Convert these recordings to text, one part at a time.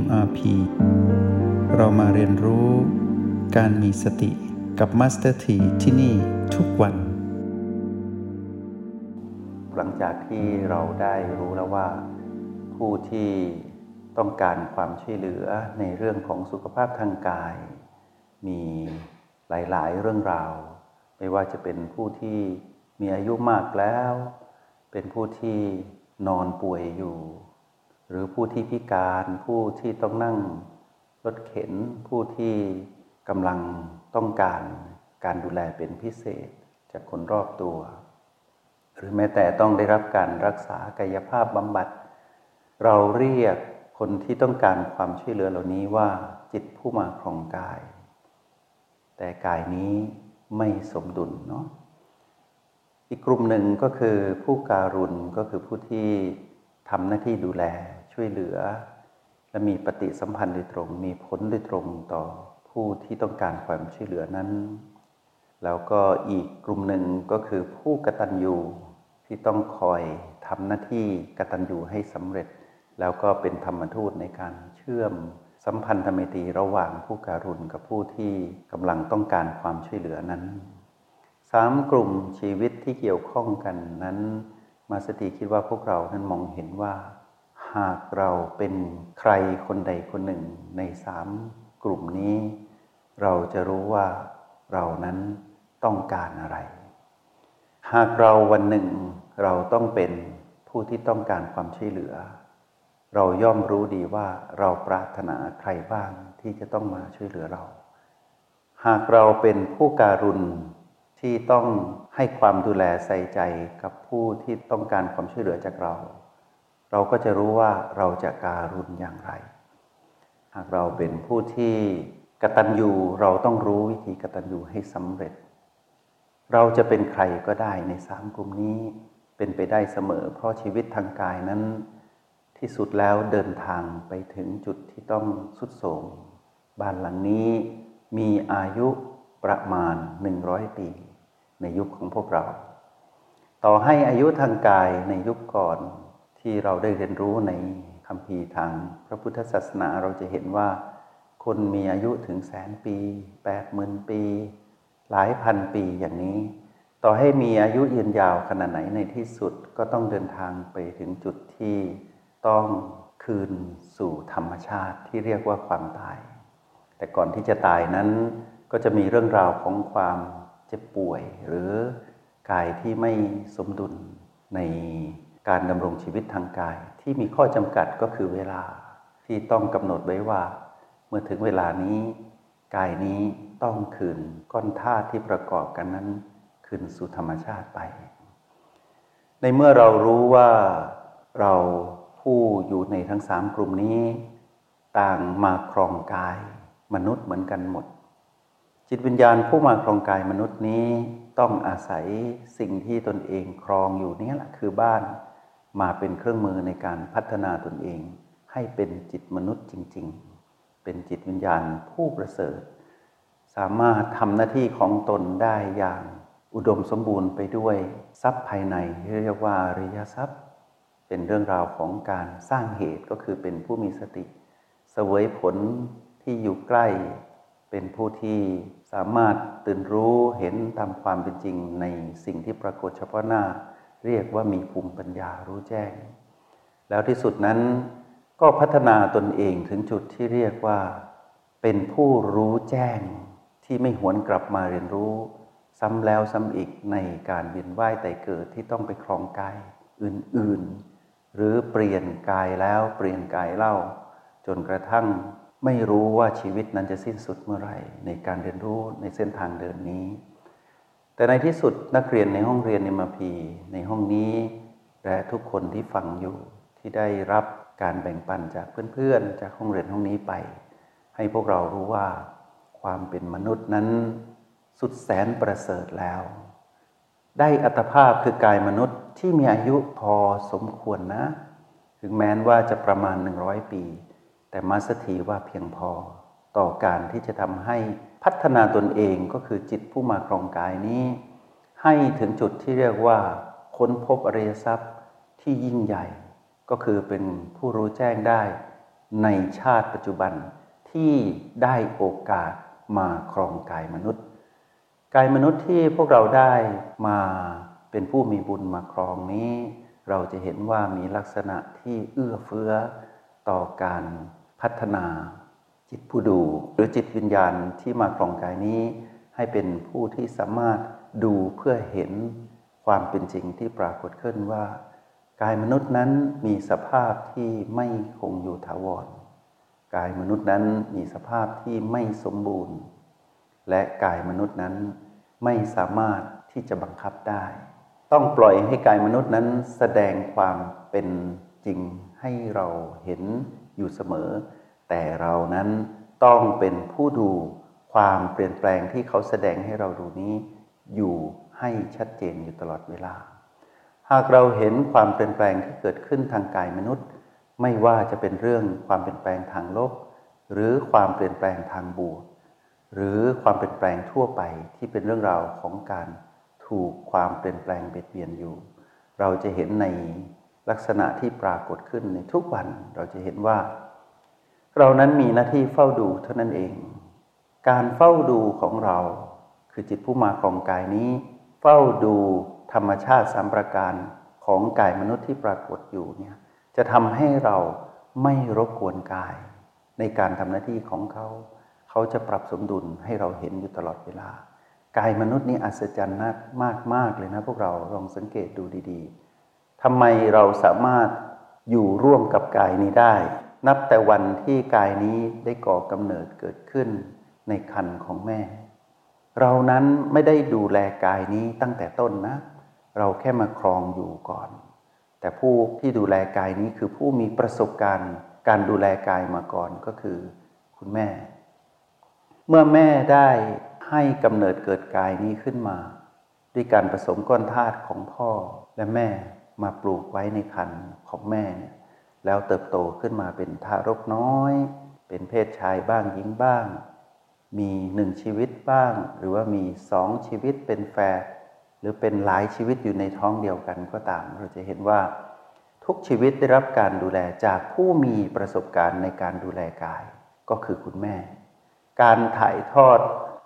MRP เรามาเรียนรู้การมีสติกับ Master T ที่นี่ทุกวันหลังจากที่เราได้รู้แล้วว่าผู้ที่ต้องการความช่วยเหลือในเรื่องของสุขภาพทางกายมีหลายๆเรื่องราวไม่ว่าจะเป็นผู้ที่มีอายุมากแล้วเป็นผู้ที่นอนป่วยอยู่หรือผู้ที่พิการผู้ที่ต้องนั่งรถเข็นผู้ที่กำลังต้องการการดูแลเป็นพิเศษจากคนรอบตัวหรือแม้แต่ต้องได้รับการรักษากายภาพบำบัดเราเรียกคนที่ต้องการความช่วยเหลือเหล่านี้ว่าจิตผู้มาครองกายแต่กายนี้ไม่สมดุลเนาะอีกกลุ่มหนึ่งก็คือผู้การุณก็คือผู้ที่ทำหน้าที่ดูแลช่วยเหลือและมีปฏิสัมพันธ์โดยตรงมีผลโดยตรงต่อผู้ที่ต้องการความช่วยเหลือนั้นแล้วก็อีกกลุ่มหนึ่งก็คือผู้กตัญญูที่ต้องคอยทำหน้าที่กตัญญูให้สำเร็จแล้วก็เป็นธรรมทูตในการเชื่อมสัมพันธไมตรีระหว่างผู้การุณกับผู้ที่กำลังต้องการความช่วยเหลือนั้นสามกลุ่มชีวิตที่เกี่ยวข้องกันนั้นมาสติคิดว่าพวกเรานั้นมองเห็นว่าหากเราเป็นใครคนใดคนหนึ่งในสามกลุ่มนี้เราจะรู้ว่าเรานั้นต้องการอะไรหากเราวันหนึ่งเราต้องเป็นผู้ที่ต้องการความช่วยเหลือเราย่อมรู้ดีว่าเราปรารถนาใครบ้างที่จะต้องมาช่วยเหลือเราหากเราเป็นผู้การุณที่ต้องให้ความดูแลใส่ใจกับผู้ที่ต้องการความช่วยเหลือจากเราเราก็จะรู้ว่าเราจะการุณอย่างไรหากเราเป็นผู้ที่กตัญญูเราต้องรู้วิธีกตัญญูให้สำเร็จเราจะเป็นใครก็ได้ในสามกลุ่มนี้เป็นไปได้เสมอเพราะชีวิตทางกายนั้นที่สุดแล้วเดินทางไปถึงจุดที่ต้องทรุดโทรมบ้านหลังนี้มีอายุประมาณ100ปีในยุคของพวกเราต่อให้อายุทางกายในยุคก่อนที่เราได้เรียนรู้ในคัมภีร์ทางพระพุทธศาสนาเราจะเห็นว่าคนมีอายุถึงแสนปี 80,000 ปีหลายพันปีอย่างนี้ต่อให้มีอายุยืนยาวขนาดไหนในที่สุดก็ต้องเดินทางไปถึงจุดที่ต้องคืนสู่ธรรมชาติที่เรียกว่าความตายแต่ก่อนที่จะตายนั้นก็จะมีเรื่องราวของความเจ็บป่วยหรือกายที่ไม่สมดุลในการดำรงชีวิตทางกายที่มีข้อจำกัดก็คือเวลาที่ต้องกำหนดไว้ว่าเมื่อถึงเวลานี้กายนี้ต้องคืนก้อนธาตุที่ประกอบกันนั้นคืนสู่ธรรมชาติไปในเมื่อเรารู้ว่าเราผู้อยู่ในทั้งสามกลุ่มนี้ต่างมาครองกายมนุษย์เหมือนกันหมดจิตวิญญาณผู้มาครองกายมนุษย์นี้ต้องอาศัยสิ่งที่ตนเองครองอยู่นี่แหละคือบ้านมาเป็นเครื่องมือในการพัฒนาตนเองให้เป็นจิตมนุษย์จริงๆเป็นจิตวิญญาณผู้ประเสริฐสามารถทำหน้าที่ของตนได้อย่างอุดมสมบูรณ์ไปด้วยทรัพย์ภายในที่เรียกว่าอริยทรัพย์เป็นเรื่องราวของการสร้างเหตุก็คือเป็นผู้มีสติเสวยผลที่อยู่ใกล้เป็นผู้ที่สามารถตื่นรู้เห็นตามความเป็นจริงในสิ่งที่ปรากฏเฉพาะหน้าเรียกว่ามีภูมิปัญญารู้แจ้งแล้วที่สุดนั้นก็พัฒนาตนเองถึงจุดที่เรียกว่าเป็นผู้รู้แจ้งที่ไม่หวนกลับมาเรียนรู้ซ้ำแล้วซ้ำอีกในการเวียนว่ายแต่เกิดที่ต้องไปครองกายอื่นๆหรือเปลี่ยนกายแล้วเปลี่ยนกายเล่าจนกระทั่งไม่รู้ว่าชีวิตนั้นจะสิ้นสุดเมื่อไหร่ในการเรียนรู้ในเส้นทางเดินนี้แต่ในที่สุดนักเรียนในห้องเรียนในมาพีในห้องนี้และทุกคนที่ฟังอยู่ที่ได้รับการแบ่งปันจากเพื่อนๆจากห้องเรียนห้องนี้ไปให้พวกเรารู้ว่าความเป็นมนุษย์นั้นสุดแสนประเสริฐแล้วได้อัตภาพคือกายมนุษย์ที่มีอายุพอสมควรนะถึงแม้ว่าจะประมาณ100ปีแต่มาสถีว่าเพียงพอต่อการที่จะทำให้พัฒนาตนเองก็คือจิตผู้มาครองกายนี้ให้ถึงจุดที่เรียกว่าค้นพบอริยทรัพย์ที่ยิ่งใหญ่ก็คือเป็นผู้รู้แจ้งได้ ในชาติปัจจุบันที่ได้โอกาสมาครองกายมนุษย์ที่พวกเราได้มาเป็นผู้มีบุญมาครองนี้เราจะเห็นว่ามีลักษณะที่เอื้อเฟื้อต่อการพัฒนาจิตผู้ดูหรือจิตวิญญาณที่มาครองกายนี้ให้เป็นผู้ที่สามารถดูเพื่อเห็นความเป็นจริงที่ปรากฏขึ้นว่ากายมนุษย์นั้นมีสภาพที่ไม่คงอยู่ถาวรกายมนุษย์นั้นมีสภาพที่ไม่สมบูรณ์และกายมนุษย์นั้นไม่สามารถที่จะบังคับได้ต้องปล่อยให้กายมนุษย์นั้นแสดงความเป็นจริงให้เราเห็นอยู่เสมอแต่เรานั้นต้องเป็นผู้ดูความเปลี่ยนแปลงที่เขาแสดงให้เราดูนี้อยู่ให้ชัดเจนอยู่ตลอดเวลาหากเราเห็นความเปลี่ยนแปลงที่เกิดขึ้นทางกายมนุษย์ไม่ว่าจะเป็นเรื่องความเปลี่ยนแปลงทางลบหรือความเปลี่ยนแปลงทางบวกหรือความเปลี่ยนแปลงทั่วไปที่เป็นเรื่องราวของการถูกความเปลี่ยนแปลงเบียดเบียนอยู่เราจะเห็นในลักษณะที่ปรากฏขึ้นในทุกวันเราจะเห็นว่าเรานั้นมีหน้าที่เฝ้าดูเท่านั้นเองการเฝ้าดูของเราคือจิตผู้มาครองกายนี้เฝ้าดูธรรมชาติสามประการของกายมนุษย์ที่ปรากฏอยู่เนี่ยจะทำให้เราไม่รบกวนกายในการทำหน้าที่ของเขาเขาจะปรับสมดุลให้เราเห็นอยู่ตลอดเวลากายมนุษย์นี่อัศจรรย์มากเลยนะพวกเราลองสังเกตดูดีๆทำไมเราสามารถอยู่ร่วมกับกายนี้ได้นับแต่วันที่กายนี้ได้ก่อกำเนิดเกิดขึ้นในครรภ์ของแม่เรานั้นไม่ได้ดูแลกายนี้ตั้งแต่ต้นนะเราแค่มาครองอยู่ก่อนแต่ผู้ที่ดูแลกายนี้คือผู้มีประสบการณ์การดูแลกายมาก่อนก็คือคุณแม่เมื่อแม่ได้ให้กำเนิดเกิดกายนี้ขึ้นมาด้วยการผสมก้อนธาตุของพ่อและแม่มาปลูกไว้ในครรภ์ของแม่แล้วเติบโตขึ้นมาเป็นทารกน้อยเป็นเพศชายบ้างหญิงบ้างมี1ชีวิตบ้างหรือว่ามี2ชีวิตเป็นแฝดหรือเป็นหลายชีวิตอยู่ในท้องเดียวกันก็ตามเราจะเห็นว่าทุกชีวิตได้รับการดูแลจากผู้มีประสบการณ์ในการดูแลกายก็คือคุณแม่การถ่ายทอด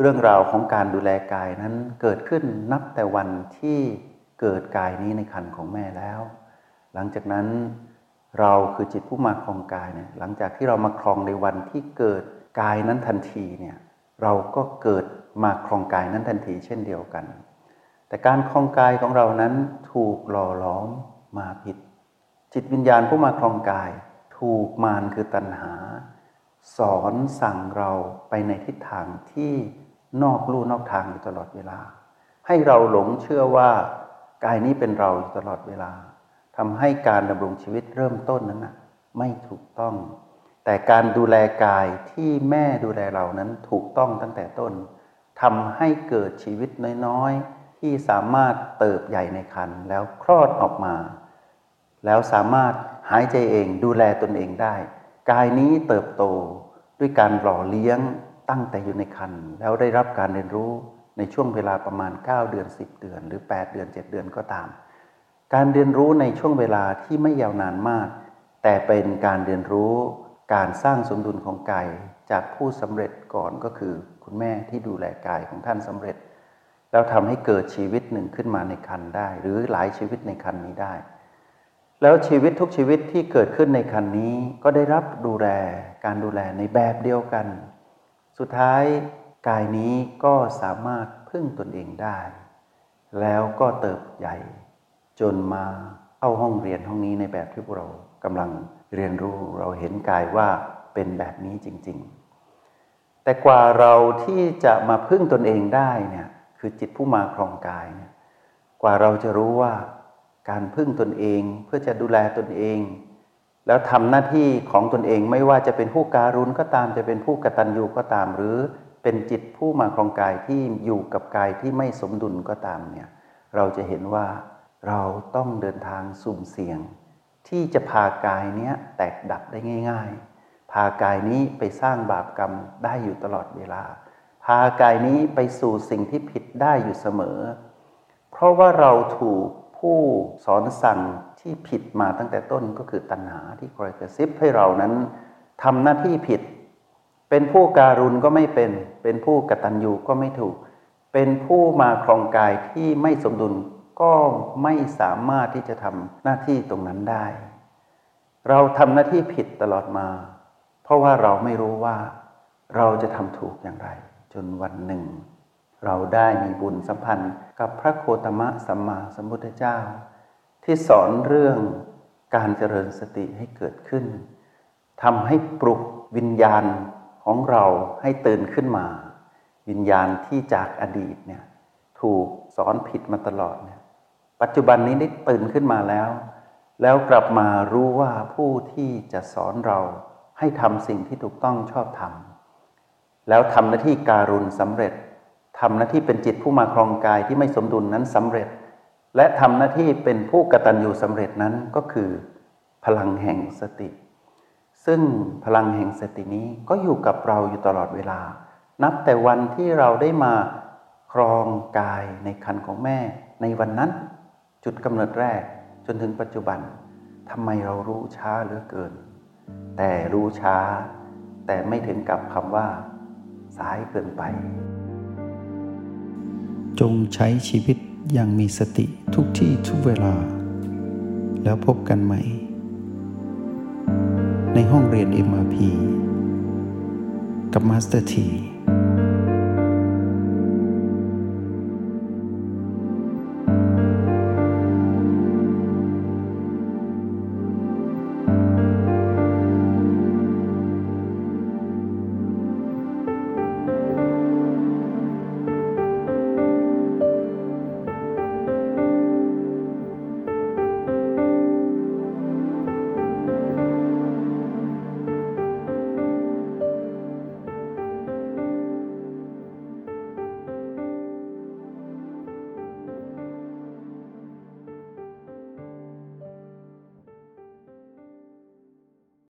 เรื่องราวของการดูแลกายนั้นเกิดขึ้นนับแต่วันที่เกิดกายนี้ในครรภ์ของแม่แล้วหลังจากนั้นเราคือจิตผู้มาครองกายเนี่ยหลังจากที่เรามาครองในวันที่เกิดกายนั้นทันทีเนี่ยเราก็เกิดมาครองกายนั้นทันทีเช่นเดียวกันแต่การครองกายของเรานั้นถูกหล่อหลอมมาผิดจิตวิญญาณผู้มาครองกายถูกมารคือตัณหาสอนสั่งเราไปในทิศทางที่นอกลู่นอกทางอยู่ตลอดเวลาให้เราหลงเชื่อว่ากายนี้เป็นเราอยู่ตลอดเวลาทำให้การดำรงชีวิตเริ่มต้นนั้นนะไม่ถูกต้องแต่การดูแลกายที่แม่ดูแลเรานั้นถูกต้องตั้งแต่ต้นทำให้เกิดชีวิตน้อยๆที่สามารถเติบใหญ่ในครรภ์แล้วคลอดออกมาแล้วสามารถหายใจเองดูแลตนเองได้กายนี้เติบโตด้วยการหล่อเลี้ยงตั้งแต่อยู่ในครรภ์แล้วได้รับการเรียนรู้ในช่วงเวลาประมาณ9เดือน10เดือนหรือ8เดือน7เดือนก็ตามการเรียนรู้ในช่วงเวลาที่ไม่ยาวนานมากแต่เป็นการเรียนรู้การสร้างสมดุลของกายจากผู้สำเร็จก่อนก็คือคุณแม่ที่ดูแลกายของท่านสำเร็จแล้วทำให้เกิดชีวิตหนึ่งขึ้นมาในครรภ์ได้หรือหลายชีวิตในครรภ์นี้ได้แล้วชีวิตทุกชีวิตที่เกิดขึ้นในครรภ์นี้ก็ได้รับการดูแลในแบบเดียวกันสุดท้ายกายนี้ก็สามารถพึ่งตนเองได้แล้วก็เติบใหญ่จนมาเข้าห้องเรียนห้องนี้ในแบบที่พวกเรากำลังเรียนรู้เราเห็นกายว่าเป็นแบบนี้จริงๆแต่กว่าเราที่จะมาพึ่งตนเองได้เนี่ยคือจิตผู้มาครองกายเนี่ยกว่าเราจะรู้ว่าการพึ่งตนเองเพื่อจะดูแลตนเองแล้วทำหน้าที่ของตนเองไม่ว่าจะเป็นผู้การุณก็ตามจะเป็นผู้กตัญญูก็ตามหรือเป็นจิตผู้มาครองกายที่อยู่กับกายที่ไม่สมดุลก็ตามเนี่ยเราจะเห็นว่าเราต้องเดินทางสุ่มเสี่ยงที่จะพากายนี้แตกดับได้ง่ายๆพากายนี้ไปสร้างบาปกรรมได้อยู่ตลอดเวลาพากายนี้ไปสู่สิ่งที่ผิดได้อยู่เสมอเพราะว่าเราถูกผู้สอนสั่งที่ผิดมาตั้งแต่ต้นก็คือตัณหาที่คอยกระซิบให้เรานั้น ทำหน้าที่ผิดเป็นผู้การุณก็ไม่เป็นผู้กตัญญูก็ไม่ถูกเป็นผู้มาครองกายที่ไม่สมดุลก็ไม่สามารถที่จะทำหน้าที่ตรงนั้นได้เราทำหน้าที่ผิดตลอดมาเพราะว่าเราไม่รู้ว่าเราจะทำถูกอย่างไรจนวันหนึ่งเราได้มีบุญสัมพันธ์กับพระโคตมะสัมมาสัมพุทธเจ้าที่สอนเรื่องการเจริญสติให้เกิดขึ้นทำให้ปลุกวิญญาณของเราให้ตื่นขึ้นมาวิญญาณที่จากอดีตเนี่ยถูกสอนผิดมาตลอดเนี่ยปัจจุบันนี้ได้ตื่นขึ้นมาแล้วกลับมารู้ว่าผู้ที่จะสอนเราให้ทำสิ่งที่ถูกต้องชอบธรรมแล้วทำหน้าที่การุณสำเร็จทำหน้าที่เป็นจิตผู้มาครองกายที่ไม่สมดุลนั้นสำเร็จและทำหน้าที่เป็นผู้กตัญญูสำเร็จนั้นก็คือพลังแห่งสติซึ่งพลังแห่งสตินี้ก็อยู่กับเราอยู่ตลอดเวลานับแต่วันที่เราได้มาครองกายในครรภ์ของแม่ในวันนั้นจุดกำเนิดแรกจนถึงปัจจุบันทำไมเรารู้ช้าเหลือเกินแต่รู้ช้าแต่ไม่ถึงกับคำว่าสายเกินไปจงใช้ชีวิตอย่างมีสติทุกที่ทุกเวลาแล้วพบกันใหม่ในห้องเรียน MRP กับมาสเตอร์ที